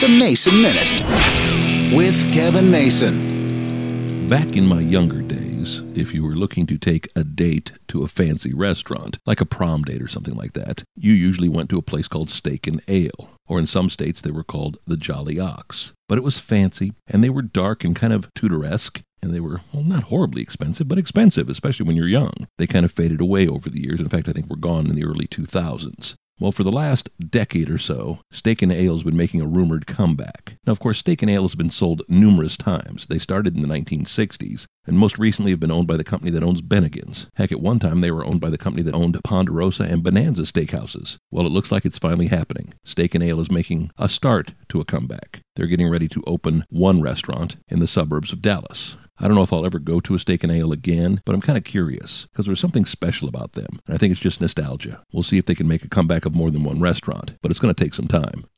The Mason Minute with Kevin Mason. Back in my younger days, if you were looking to take a date to a fancy restaurant, like a prom date or something like that, you usually went to a place called Steak and Ale, or in some states they were called the Jolly Ox. But it was fancy, and they were dark and kind of Tudor-esque. And they were, well, not horribly expensive, but expensive, especially when you're young. They kind of faded away over the years. In fact, I think we're gone in the early 2000s. Well, for the last decade or so, Steak and Ale has been making a rumored comeback. Now, of course, Steak and Ale has been sold numerous times. They started in the 1960s, and most recently have been owned by the company that owns Bennigan's. Heck, at one time, they were owned by the company that owned Ponderosa and Bonanza Steakhouses. Well, it looks like it's finally happening. Steak and Ale is making a start to a comeback. They're getting ready to open one restaurant in the suburbs of Dallas. I don't know if I'll ever go to a Steak and Ale again, but I'm kind of curious, because there's something special about them, and I think it's just nostalgia. We'll see if they can make a comeback of more than one restaurant, but it's going to take some time.